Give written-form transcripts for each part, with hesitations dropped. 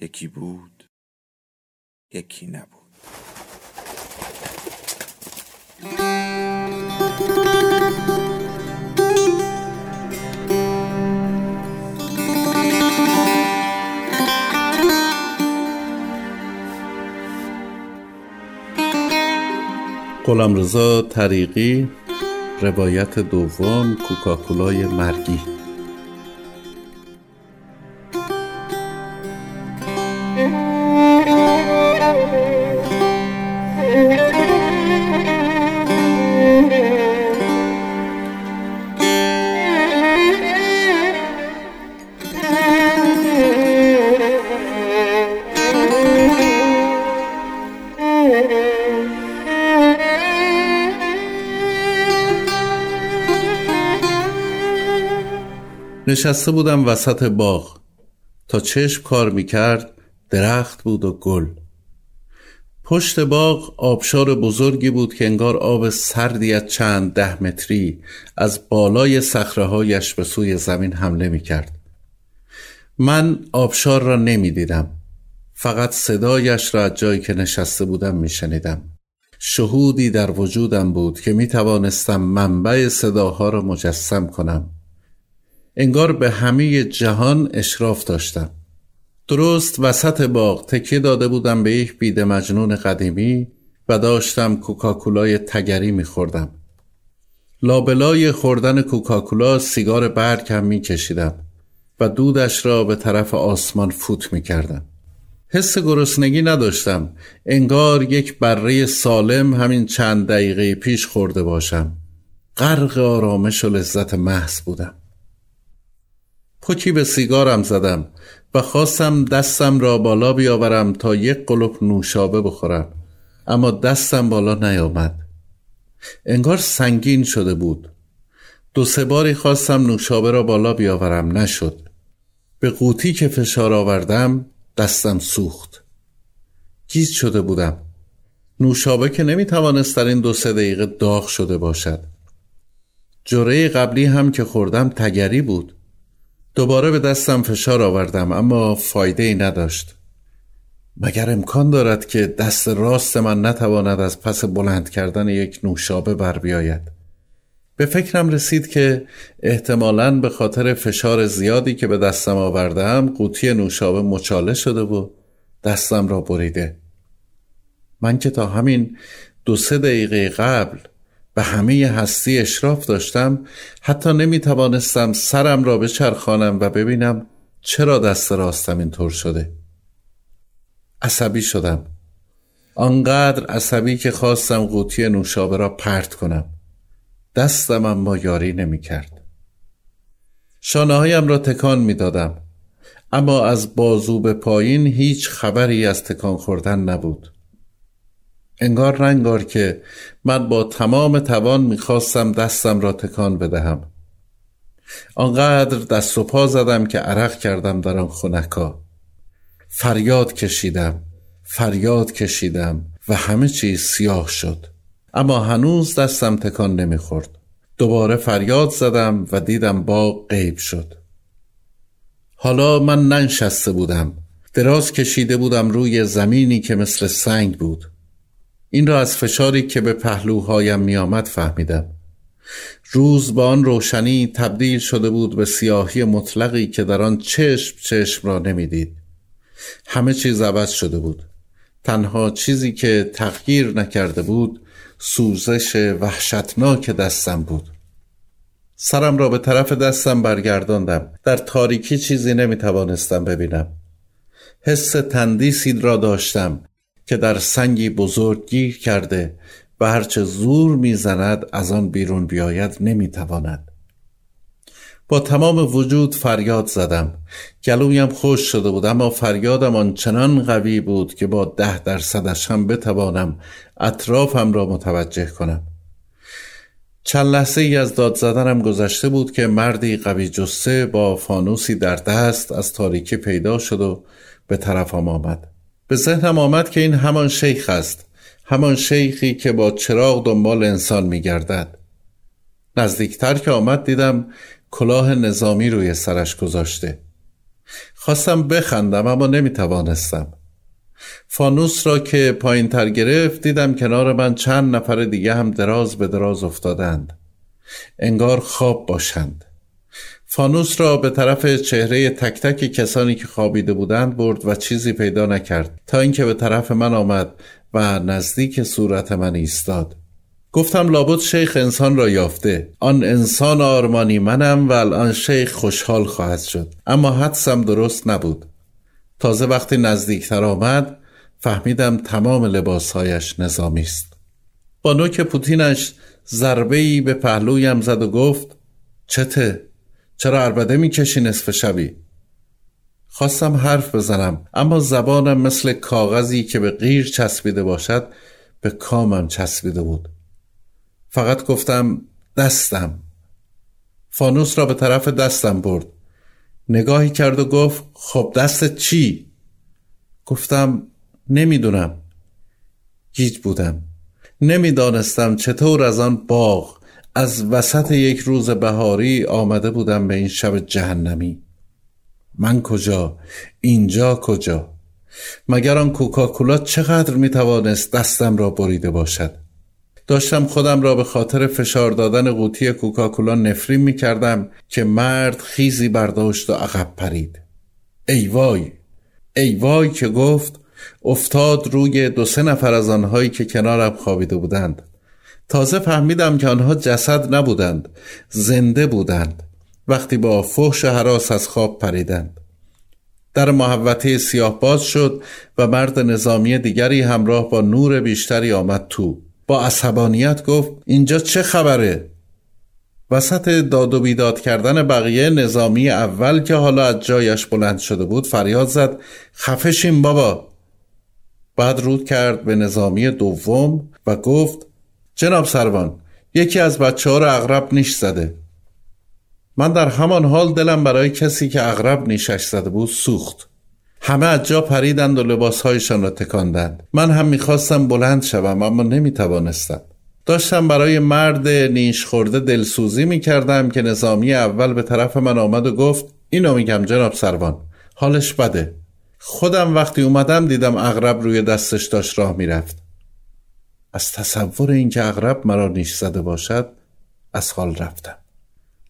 یکی بود، یکی نبود. غلامرضا طریقی، روایت دوم، کوکاکولای مرگی. نشسته بودم وسط باغ، تا چشم کار میکرد درخت بود و گل. پشت باغ آبشار بزرگی بود که انگار آب سردی از چند 10 متری از بالای صخره‌هایش به سوی زمین حمله میکرد. من آبشار را نمیدیدم، فقط صدایش را از جایی که نشسته بودم میشنیدم. شهودی در وجودم بود که میتوانستم منبع صداها را مجسم کنم. انگار به همه جهان اشراف داشتم. درست وسط باغ تکیه داده بودم به یک بید مجنون قدیمی و داشتم کوکاکولای تگری می‌خوردم. لابلای خوردن کوکاکولا سیگار برگ هم می‌کشیدم و دودش را به طرف آسمان فوت می‌کردم. حس گرسنگی نداشتم، انگار یک بره سالم همین چند دقیقه پیش خورده باشم. غرق آرامش و لذت محض بودم. پوکی به سیگارم زدم و خواستم دستم را بالا بیاورم تا یک قلپ نوشابه بخورم، اما دستم بالا نیامد. انگار سنگین شده بود. 2-3 باری خواستم نوشابه را بالا بیاورم، نشد. به قوطی که فشار آوردم دستم سوخت. گیج شده بودم. نوشابه که نمیتوانست در این 2-3 دقیقه داغ شده باشد. جرعه قبلی هم که خوردم تگری بود. دوباره به دستم فشار آوردم، اما فایده ای نداشت. مگر امکان دارد که دست راست من نتواند از پس بلند کردن یک نوشابه بر بیاید؟ به فکرم رسید که احتمالاً به خاطر فشار زیادی که به دستم آوردم قوطی نوشابه مچاله شده و دستم را بریده. من که تا همین 2-3 دقیقه قبل به همه هستی اشراف داشتم، حتی نمیتوانستم سرم را بچرخانم و ببینم چرا دست راستم اینطور شده. عصبی شدم، آنقدر عصبی که خواستم قوطی نوشابه را پرت کنم. دستم اما یاری نمیکرد. شانه‌هایم را تکان میدادم، اما از بازو به پایین هیچ خبری از تکان خوردن نبود. انگار که من با تمام توان میخواستم دستم را تکان بدهم. آنقدر دست و پا زدم که عرق کردم در آن خنکا. فریاد کشیدم و همه چیز سیاه شد، اما هنوز دستم تکان نمیخورد. دوباره فریاد زدم و دیدم باغ غیب شد. حالا من ننشسته بودم، دراز کشیده بودم روی زمینی که مثل سنگ بود. این را از فشاری که به پهلوهایم می آمد فهمیدم. روز با آن روشنی تبدیل شده بود به سیاهی مطلقی که در آن چشم را نمی دید. همه چیز عوض شده بود. تنها چیزی که تغییر نکرده بود سوزش وحشتناک دستم بود. سرم را به طرف دستم برگرداندم. در تاریکی چیزی نمی توانستم ببینم. حس تندیسی را داشتم که در سنگی بزرگ گیر کرده و هرچه زور میزند از آن بیرون بیاید نمیتواند. با تمام وجود فریاد زدم. گلویم خشک شده بود، اما فریادم آنچنان قوی بود که با 10% هم بتوانم اطرافم را متوجه کنم. چند لحظه ای از داد زدنم گذشته بود که مردی قوی جثه با فانوسی در دست از تاریکی پیدا شد و به طرفم آمد. به ذهنم آمد که این همان شیخ است، همان شیخی که با چراغ دنبال انسان می گردد. نزدیکتر که آمد دیدم کلاه نظامی روی سرش گذاشته. خواستم بخندم اما نمی توانستم. فانوس را که پایین تر گرفت دیدم کنار من چند نفر دیگه هم دراز به دراز افتادند، انگار خواب باشند. فانوس را به طرف چهره تک تک کسانی که خوابیده بودند برد و چیزی پیدا نکرد تا اینکه به طرف من آمد و نزدیک صورت من ایستاد. گفتم لابد شیخ انسان را یافته، آن انسان آرمانی منم و الان شیخ خوشحال خواهد شد. اما حدسم درست نبود. تازه وقتی نزدیکتر آمد فهمیدم تمام لباسهایش نظامی است. با نوک پوتینش ضربه‌ای به پهلویم زد و گفت چته؟ چرا عربده میکشی نصف شبی؟ خواستم حرف بزنم اما زبانم مثل کاغذی که به قیر چسبیده باشد به کامم چسبیده بود. فقط گفتم دستم. فانوس را به طرف دستم برد. نگاهی کرد و گفت خب دست چی؟ گفتم نمیدونم. گیج بودم. نمیدانستم چطور از آن باغ از وسط یک روز بهاری آمده بودم به این شب جهنمی. من کجا؟ اینجا کجا؟ مگر آن کوکاکولا چقدر میتوانست دستم را بریده باشد؟ داشتم خودم را به خاطر فشار دادن قوطی کوکاکولا نفرین میکردم که مرد خیزی برداشت و عقب پرید. ای وای! ای وای که گفت افتاد روی 2-3 نفر از آنهایی که کنارم خوابیده بودند. تازه فهمیدم که آنها جسد نبودند، زنده بودند. وقتی با فحش و هراس از خواب پریدند. در محوطه سیاه باز شد و مرد نظامی دیگری همراه با نور بیشتری آمد تو. با عصبانیت گفت اینجا چه خبره؟ وسط داد و بیداد کردن بقیه نظامی اول که حالا از جایش بلند شده بود فریاد زد خفه شین بابا. بعد رو کرد به نظامی دوم و گفت جناب سروان یکی از بچه ها رو عقرب نیش زده. من در همان حال دلم برای کسی که عقرب نیشش زده بود سوخت. همه از جا پریدند و لباسهایشان را تکاندند. من هم میخواستم بلند شوم اما نمیتوانستم. داشتم برای مرد نیش خورده دلسوزی میکردم که نظامی اول به طرف من آمد و گفت اینو میگم جناب سروان حالش بده. خودم وقتی اومدم دیدم عقرب روی دستش داشت راه میرفت. از تصور اینکه عقرب مرا نیش زده باشد از حال رفتم.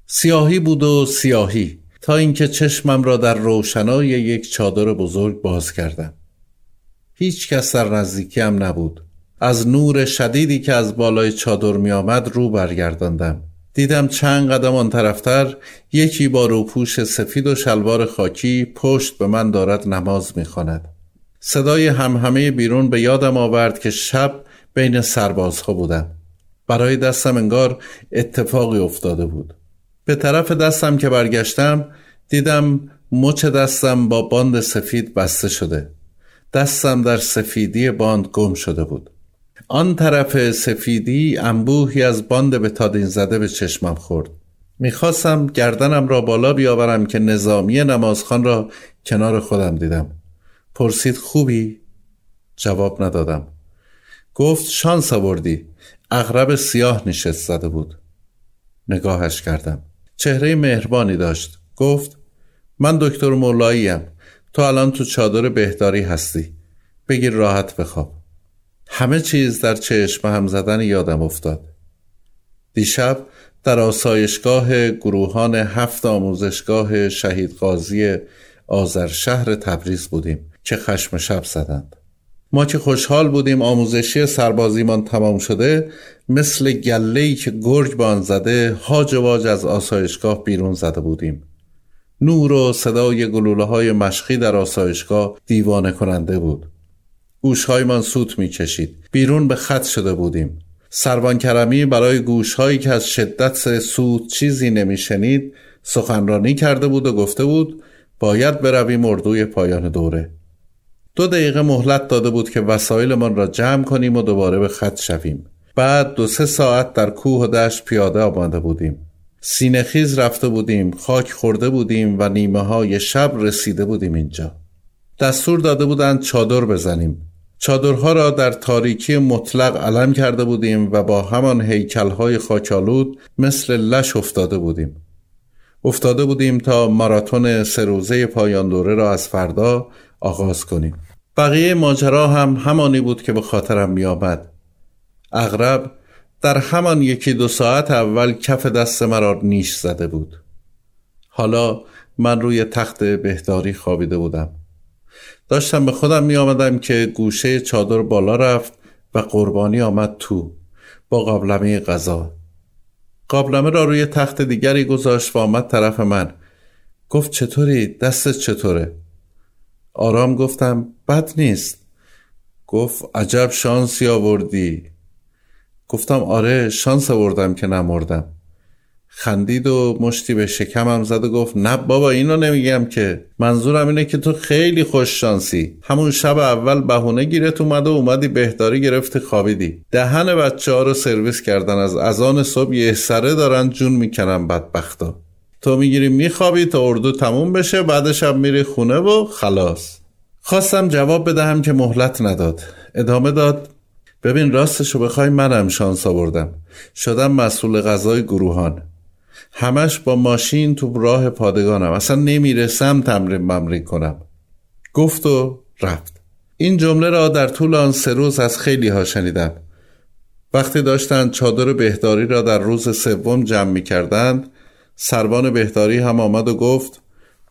سیاهی بود و سیاهی تا اینکه چشمم را در روشنای یک چادر بزرگ باز کردم. هیچ کس در نزدیکی هم نبود. از نور شدیدی که از بالای چادر می آمد رو برگرداندم. دیدم چند قدم آن طرفتر یکی با روپوش سفید و شلوار خاکی پشت به من دارد نماز می خواند. صدای همهمه بیرون به یادم آورد که شب بین سربازها بودم. برای دستم انگار اتفاقی افتاده بود. به طرف دستم که برگشتم دیدم مچ دستم با باند سفید بسته شده. دستم در سفیدی باند گم شده بود. آن طرف سفیدی انبوهی از باند بتادین زده به چشمم خورد. میخواستم گردنم را بالا بیاورم که نظامی نمازخوان را کنار خودم دیدم. پرسید خوبی؟ جواب ندادم. گفت شانس آوردی. عقرب سیاه نشست زده بود. نگاهش کردم. چهره مهربانی داشت. گفت من دکتر مولاییم. تو الان تو چادر بهداری هستی. بگیر راحت بخواب. همه چیز در چشم هم زدن یادم افتاد. دیشب در آسایشگاه گروهان 7 آموزشگاه شهید قاضی آذرشهر تبریز بودیم که خشم شب زدند. ما که خوشحال بودیم آموزشی سربازیمان تمام شده مثل گله‌ای که گرگ به آن زده هاج و واج از آسایشگاه بیرون زده بودیم. نور و صدای گلوله‌های مشقی در آسایشگاه دیوانه کننده بود. گوش‌هایمان سوت می‌کشید. بیرون به خط شده بودیم. سروان کرمی برای گوش‌هایی که از شدت سوت چیزی نمی‌شنید سخنرانی کرده بود و گفته بود باید برویم اردوی پایان دوره. 2 دقیقه مهلت داده بود که وسایلمان را جمع کنیم و دوباره به خط شویم. بعد 2-3 ساعت در کوه و دشت پیاده آمده بودیم. سینه‌خیز رفته بودیم، خاک خورده بودیم و نیمه‌های شب رسیده بودیم اینجا. دستور داده بودند چادر بزنیم. چادرها را در تاریکی مطلق علم کرده بودیم و با همان هیکل‌های خاک‌آلود مثل لش افتاده بودیم تا ماراتون 3 روزه پایان دوره را از فردا آغاز کنیم. بقیه ماجرا هم همانی بود که به خاطرم می‌آمد. عقرب در همان 1-2 ساعت اول کف دست مرا نیش زده بود. حالا من روی تخت بهداری خوابیده بودم. داشتم به خودم می‌آمدم که گوشه چادر بالا رفت و قربانی آمد تو با قابلمه غذا. قابلمه را روی تخت دیگری گذاشت و آمد طرف من. گفت چطوری؟ دستت چطوره؟ آرام گفتم بد نیست. گفت عجب شانسی آوردی. گفتم آره شانس آوردم که نمردم. خندید و مشتی به شکمم زد و گفت نه بابا اینو نمیگم که، منظورم اینه که تو خیلی خوش شانسی. همون شب اول بهونه گیرت اومد و اومدی بهداری گرفتی خوابیدی. دهن بچه‌ها رو سرویس کردن، از اذان صبح یه سره دارن جون میکنن بدبختا. تو میگیری میخوابی تا اردو تموم بشه، بعد شب میری خونه و خلاص. خواستم جواب بدهم که مهلت نداد. ادامه داد ببین راستشو بخوای منم شانس آوردم. شدم مسئول غذای گروهان. همش با ماشین تو راه پادگانم، اصلا نمیرسم تمرین کنم. گفت و رفت. این جمله را در طول آن 3 روز از خیلی ها شنیدم. وقتی داشتند چادر بهداری را در روز 3 جمع می کردند، سربان بهداری هم آمد و گفت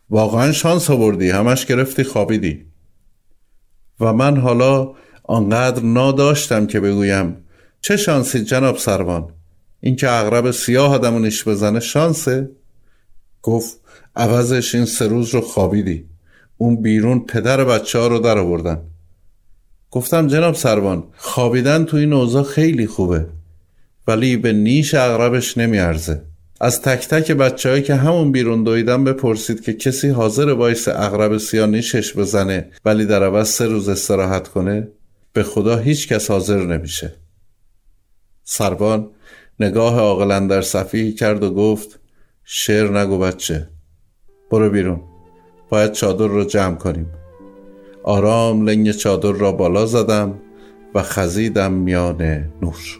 واقعا شانس آوردی، همش گرفتی خوابیدی. و من حالا آنقدر ناداشتم که بگویم چه شانسی جناب سربان، این که عقرب سیاه آدمو نیش بزنه شانسه؟ گفت عوضش این 3 روز رو خوابیدی، اون بیرون پدر بچه ها رو در آوردن. گفتم جناب سربان خوابیدن تو این اوضاع خیلی خوبه، ولی به نیش عقربش نمیارزه. از تک تک بچه هایی که همون بیرون دویدن بپرسید که کسی حاضر بایست عقرب سیاه نیشش بزنه ولی در عوض 3 روز استراحت کنه؟ به خدا هیچ کس حاضر نمیشه. سربان نگاه عاقلان در صفیه کرد و گفت شعر نگو بچه، برو بیرون، باید چادر رو جمع کنیم. آرام لنگ چادر را بالا زدم و خزیدم میان نور.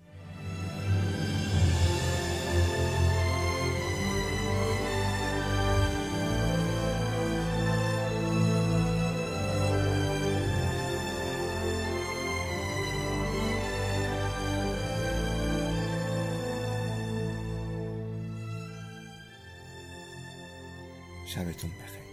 شبتون بخیر.